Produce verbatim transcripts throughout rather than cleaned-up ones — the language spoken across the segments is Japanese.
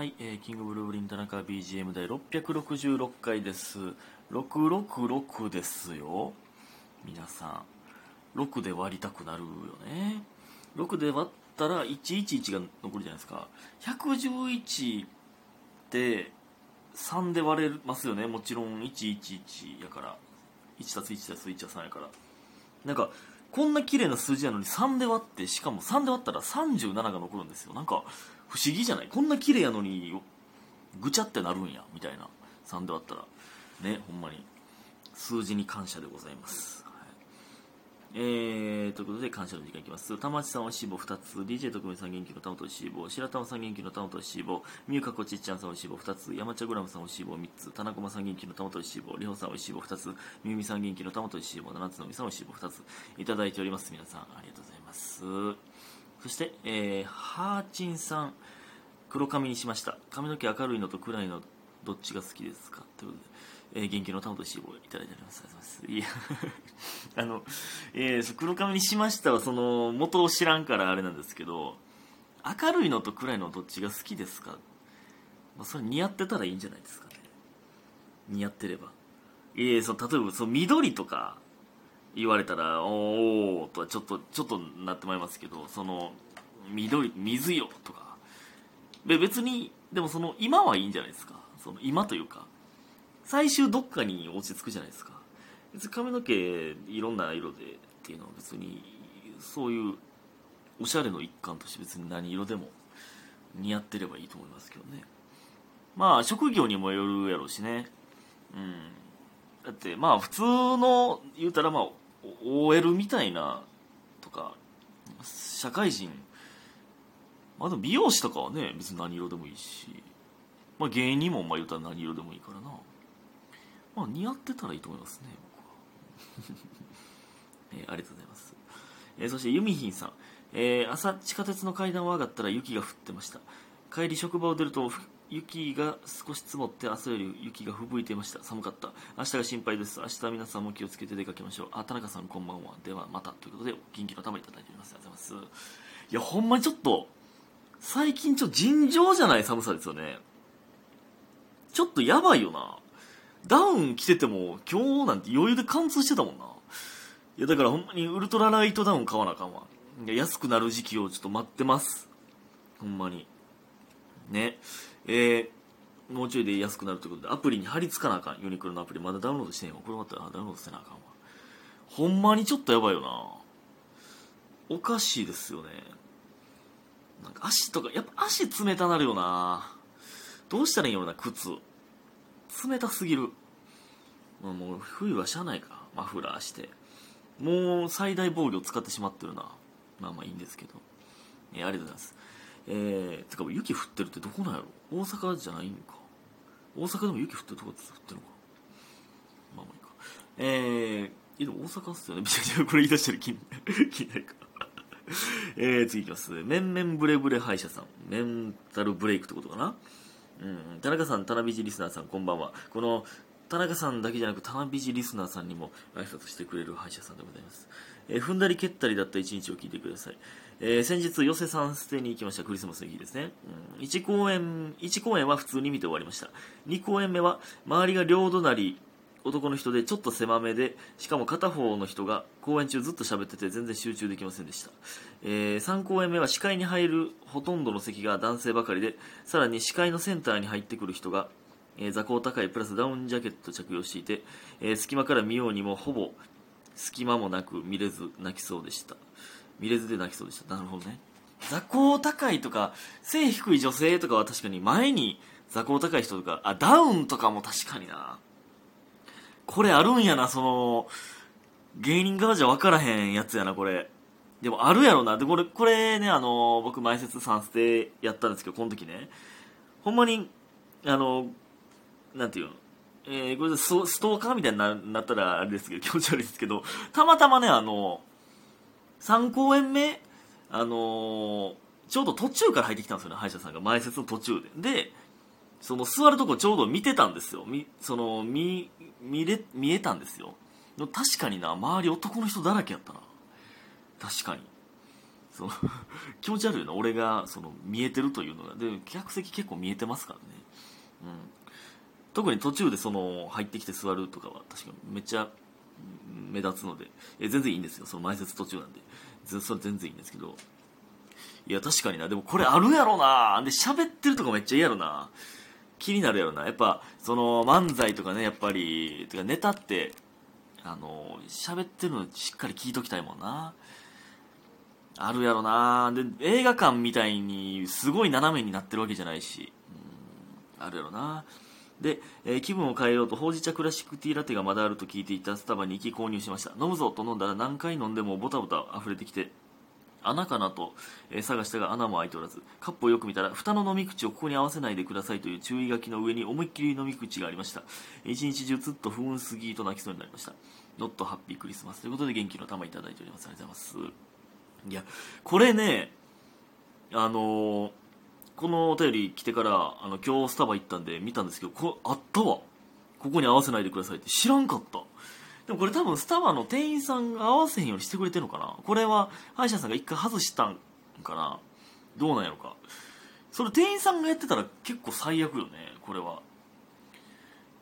はい、えー、キングブルーブリン田中 ビージーエム 第ろっぴゃくろくじゅうろっかいです。ろくろくろくですよ。皆さん、ろくで割りたくなるよね。ろくで割ったらいちいちいちが残るじゃないですか。ひゃくじゅういちってさんで割れますよね。もちろんいちいちいちやから。いちたすいちたすいちはさんやから。なんか、こんな綺麗な数字なのにさんで割って、しかもさんで割ったらさんじゅうななが残るんですよ。なんか、不思議じゃない？こんな綺麗やのにぐちゃってなるんやみたいな。さんで割ったらね、ほんまに数字に感謝でございます。はい、えー、ということで感謝の時間いきます。玉地さんおいしい棒ふたつ、 ディージェー 特命さん元気の玉とおいしい棒、白玉さん元気の玉とおいしい棒、みゆかこちっちゃんさんおいしい棒ふたつ、山茶グラムさんおいしい棒みっつ、田中さん元気の玉とおいしい棒、りほさんおいしい棒ふたつ、みゆみさん元気の玉とおいしい棒ななつ、のみさんおいしい棒ふたついただいております。皆さんありがとうございます。そして、えー、ハーチンさん、黒髪にしました。髪の毛明るいのと暗いのどっちが好きですかということで、えー、元気の玉としい棒をいただいております。いや、あの、えー、黒髪にしましたは、その、元を知らんからあれなんですけど、明るいのと暗いのどっちが好きですか、まあ、それ似合ってたらいいんじゃないですかね。似合ってれば。えー、その例えば、その緑とか、言われたらおーとはちょっとちょっとなってまいりますけど、その緑水よとかで別にでもその今はいいんじゃないですか。その今というか最終どっかに落ち着くじゃないですか。別に髪の毛いろんな色でっていうのは別にそういうおしゃれの一環として別に何色でも似合ってればいいと思いますけどね。まあ職業にもよるやろうしね。うん。だってまあ普通の言うたらまあオーエル みたいなとか社会人、まあ、でも美容師とかはね別に何色でもいいし、まあ、芸人もまあ言うたら何色でもいいからな、まあ、似合ってたらいいと思いますね僕は、えー、ありがとうございます、えー、そしてユミヒンさん、えー、朝地下鉄の階段を上がったら雪が降ってました。帰り職場を出ると雪が少し積もって朝より雪が吹雪いていました。寒かった。明日が心配です。明日皆さんも気をつけて出かけましょう。あ、田中さんこんばんは。ではまたということで元気の玉いただいております。ありがとうございます。いやほんまにちょっと最近ちょっと尋常じゃない寒さですよね。ちょっとやばいよな。ダウン着てても今日なんて余裕で貫通してたもんな。いやだからほんまにウルトラライトダウン買わなあかんわ。いや安くなる時期をちょっと待ってますほんまにね。えー、もうちょいで安くなるということでアプリに貼り付かなあかん。ユニクロのアプリまだダウンロードしてんよ。これまたダウンロードしてなあかんわ。ほんまにちょっとやばいよな。おかしいですよね。なんか足とかやっぱ足冷たなるよな。どうしたらいいんやろな。靴冷たすぎる、まあ、もう冬は車内かマフラーしてもう最大防御使ってしまってるな。まあまあいいんですけど、えー、ありがとうございます。えー、てか雪降ってるってどこなんやろ。大阪じゃないんか。大阪でも雪降ってるとこって降ってるのか。まあまあいいか。えー、えでも大阪っすよね。これ言い出したら気にないか、えー。次いきます。めんめんブレブレ歯医者さん。メンタルブレイクってことかな。うん。田中さん、田辺市リスナーさん、こんばんは。この田中さんだけじゃなく、田辺市リスナーさんにも挨拶してくれる歯医者さんでございます。えー、踏んだり蹴ったりだった一日を聞いてください。えー、先日、寄せさん捨てに行きました。クリスマスの日ですね。うん、いち公演、いち公演は普通に見て終わりました。に公演目は、周りが両隣、男の人でちょっと狭めで、しかも片方の人が公演中ずっと喋ってて全然集中できませんでした。えー、さん公演目は視界に入るほとんどの席が男性ばかりで、さらに視界のセンターに入ってくる人が、えー、座高高いプラスダウンジャケット着用していて、えー、隙間から見ようにもほぼ隙間もなく見れず泣きそうでした。見れずで泣きそうでした。なるほどね。座高高いとか背低い女性とかは確かに前に座高高い人とか、あ、ダウンとかも確かにな。これあるんやな。その芸人側じゃ分からへんやつやなこれ。でもあるやろな。でこれこれね、あの僕前説さん捨てやったんですけど、この時ねほんまにあのなんていうの、えー、これストーカーみたいになったらあれですけど気持ち悪いですけど、たまたまねあのさん公演目、あのー、ちょうど途中から入ってきたんですよね、歯医者さんが。前説の途中で。で、その座るとこちょうど見てたんですよ。みその見見れ、見えたんですよ。確かにな、周り男の人だらけやったな。確かに。その気持ち悪いな、俺がその見えてるというのが。で客席結構見えてますからね、うん、特に途中でその入ってきて座るとかは確かめっちゃ目立つので、え全然いいんですよ、その前説途中なんでそれ全然いいんですけど、いや確かにな、でもこれあるやろな、で喋ってるとかめっちゃいいやろな、気になるやろな、やっぱその漫才とかね、やっぱりてかネタってあの喋ってるのしっかり聞いときたいもんな、あるやろな。で映画館みたいにすごい斜めになってるわけじゃないし、うん、あるやろな。で、えー、気分を変えようとほうじ茶クラシックティーラテがまだあると聞いていたスタバに行き購入しました。飲むぞと飲んだら何回飲んでもボタボタ溢れてきて、穴かなと、えー、探したが穴も開いておらず、カップをよく見たら蓋の飲み口をここに合わせないでくださいという注意書きの上に思いっきり飲み口がありました。一日中ずっと不運すぎと泣きそうになりました。ノットハッピークリスマスということで元気の玉いただいております。ありがとうございます。いやこれね、あのー、このお便り来てからあの今日スタバ行ったんで見たんですけど、こあったわ、ここに合わせないでくださいって知らんかった。でもこれ多分スタバの店員さんが合わせへんようにしてくれてるのかな。これは歯医者さんが一回外したんかな、どうなんやろか。それ店員さんがやってたら結構最悪よね、これは。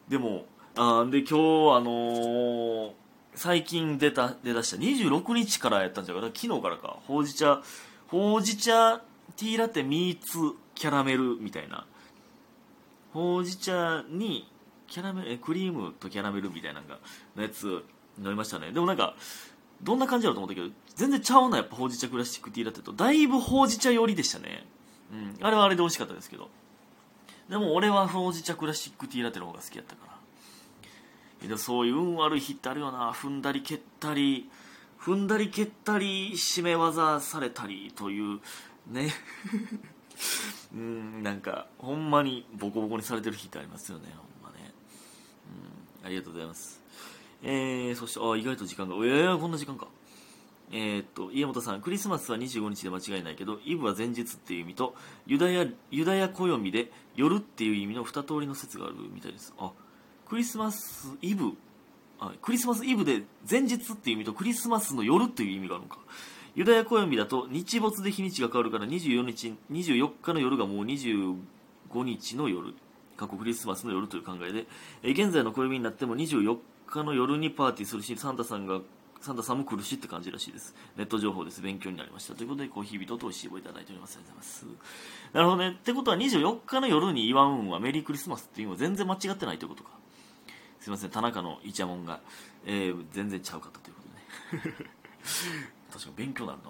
でもあで今日あのー、最近出た出だしたにじゅうろくにちからやったんじゃないかな、昨日からか、ほうじ茶ほうじ茶ティーラテミーツキャラメルみたいな、ほうじ茶にキャラメル、クリームとキャラメルみたいなのがのやつになりましたね。でもなんかどんな感じだろうと思ったけど全然ちゃうな、やっぱほうじ茶クラシックティーラテとだいぶほうじ茶寄りでしたね、うん、あれはあれで美味しかったですけど、でも俺はほうじ茶クラシックティーラテの方が好きやったから。でもそういう運悪い日ってあるよな、踏んだり蹴ったり踏んだり蹴ったり締め技されたりというねうん、なんかほんまにボコボコにされてる日ってありますよね、ほんまね、うん、ありがとうございます。えー、そしてあ意外と時間がえー、こんな時間か。えー、っと家元さん、クリスマスはにじゅうごにちで間違いないけどイブは前日っていう意味とユダヤユダヤ暦で夜っていう意味の二通りの説があるみたいです。あクリスマスイブあクリスマスイブで前日っていう意味とクリスマスの夜っていう意味があるのか。ユダヤ暦だと日没で日にちが変わるからにじゅうよっか、にじゅうよっかの夜がもうにじゅうごにちの夜、過去クリスマスの夜という考えで、え現在の暦になってもにじゅうよっかの夜にパーティーするし、サンタさんがサンタさんも来るしって感じらしいです。ネット情報です。勉強になりました。ということでコーヒー人とおいしい棒いただいております。ありがとうございます。なるほどね。ってことはにじゅうよっかの夜に言わん運はメリークリスマスっていうのは全然間違ってないということか。すいません、田中のイチャモンが、えー、全然ちゃうかったということでね。確かに勉強になる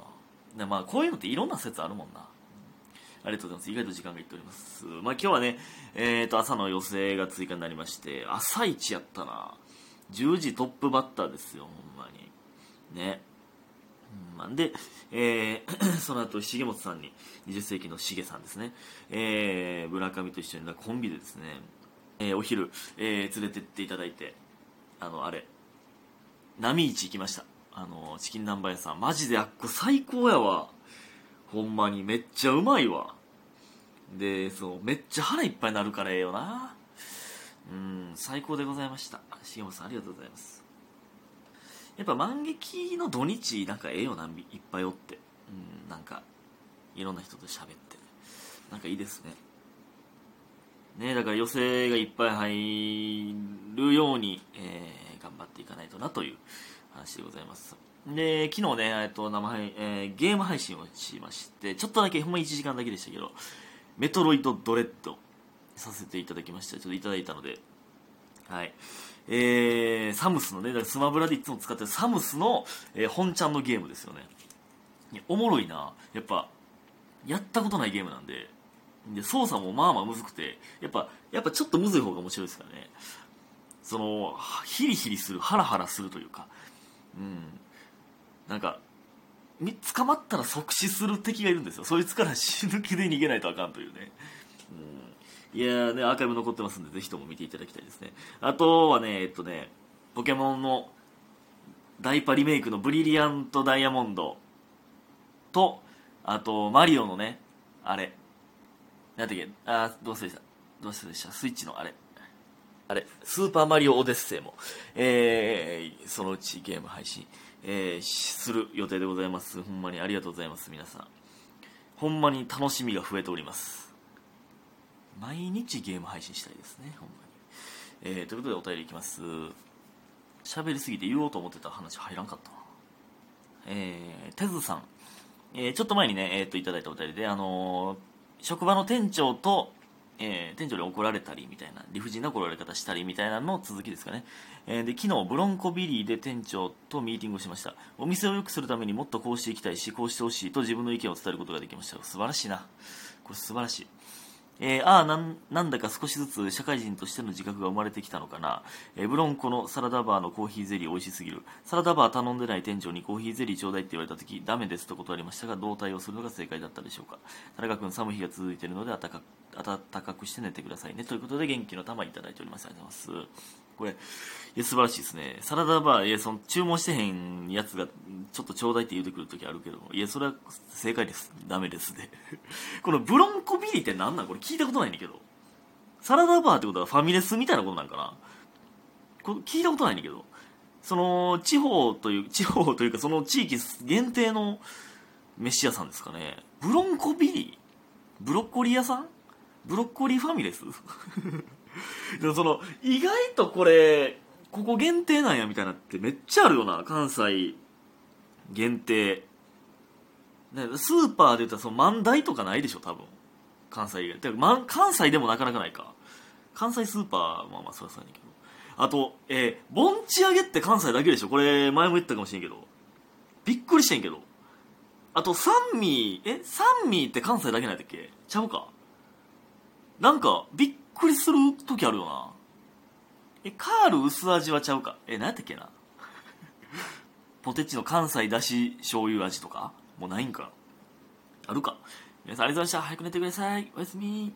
な。まあこういうのっていろんな説あるもんな、うん、ありがとうございます。意外と時間がいっております。まあ今日はね、えーと朝の寄席が追加になりまして、朝一やったな、じゅうじトップバッターですよ、ほんまにね、うん、で、えー、その後重本さんににじゅっ世紀の重さんですね、えー、村上と一緒にコンビでですね、えー、お昼、えー、連れてっていただいて、あのあれ波市行きました。あのチキン南蛮屋さん、マジであっこ最高やわ、ほんまにめっちゃうまいわ。でそうめっちゃ腹いっぱいになるからええよな、うん、最高でございました。重本さんありがとうございます。やっぱ満劇の土日なんかええよな、いっぱいおって、うん、なんかいろんな人と喋ってなんかいいですね。ね、だから寄席がいっぱい入るように、えー、頑張っていかないとなという話でございます。で昨日ね、えっと生配、えー、ゲーム配信をしまして、ちょっとだけほんまいちじかんだけでしたけどメトロイドドレッドさせていただきました。ちょっといただいたので、はい、えー、サムスのね、だからスマブラでいつも使ってるサムスの、えー、本ちゃんのゲームですよね。いやおもろいな、やっぱやったことないゲームなんで、で操作もまあまあむずくて、やっぱやっぱちょっとむずい方が面白いですからね。そのヒリヒリする、ハラハラするというか、うん、なんか捕まったら即死する敵がいるんですよ。そいつから死ぬ気で逃げないとあかんというね、うん、いやーね、アーカイブ残ってますんでぜひとも見ていただきたいですね。あとはね、えっとねポケモンのダイパリメイクのブリリアントダイヤモンドと、あとマリオのねあれなんていうっけ、あどうせでしたどうせでしたスイッチのあれあれ、スーパーマリオオデッセイも、えー、そのうちゲーム配信、えー、する予定でございます。ほんまにありがとうございます、皆さん。ほんまに楽しみが増えております。毎日ゲーム配信したいですね、ほんまに。えー、ということでお便りいきます。喋りすぎて言おうと思ってた話入らんかったな。えー、てずさん。えー、ちょっと前にね、えー、っといただいたお便りで、あのー、職場の店長と、えー、店長に怒られたりみたいな、理不尽な怒られ方したりみたいなの続きですかね、えー、で昨日ブロンコビリーで店長とミーティングをしました。お店を良くするためにもっとこうしていきたいし、こうしてほしいと自分の意見を伝えることができました。素晴らしいな、これ素晴らしい。えー、ああ な, なんだか少しずつ社会人としての自覚が生まれてきたのかな。えー、ブロンコのサラダバーのコーヒーゼリー美味しすぎる。サラダバー頼んでない店長にコーヒーゼリーちょうだいって言われた時、ダメですと断りましたが、どう対応するのが正解だったでしょうか。田中君、寒い日が続いているので暖か暖かくして寝てくださいね、ということで元気の玉いただいております。ありがとうございます。これいや素晴らしいですね。サラダバー、いやその注文してへんやつがちょっとちょうだいって言うてくるときあるけど、いやそれは正解です、ダメですでこのブロンコビリって何なん、これ聞いたことないんだけど。サラダバーってことはファミレスみたいなことなんかな、これ聞いたことないんだけど。その地方という地方というかその地域限定の飯屋さんですかね。ブロンコビリ、ブロッコリー屋さん、ブロッコリーファミレスその意外とこれここ限定なんやみたいなってめっちゃあるよな、関西限定。スーパーで言ったらその万代とかないでしょ多分、関西以外。てか、ま、関西でもなかなかないか。関西スーパー、まあまあそりゃそうやねんけど。あと、えー、盆地揚げって関西だけでしょ。これ前も言ったかもしれんけどびっくりしてんけど。あと三味、え三味って関西だけないだっけ、ちゃうか。なんかびっびっくりする時あるよな。えカール薄味はちゃうか。え何やったっけなポテチの関西だし醤油味とかもうないんか、あるか。皆さんありがとうございました。早く寝てください。おやすみ。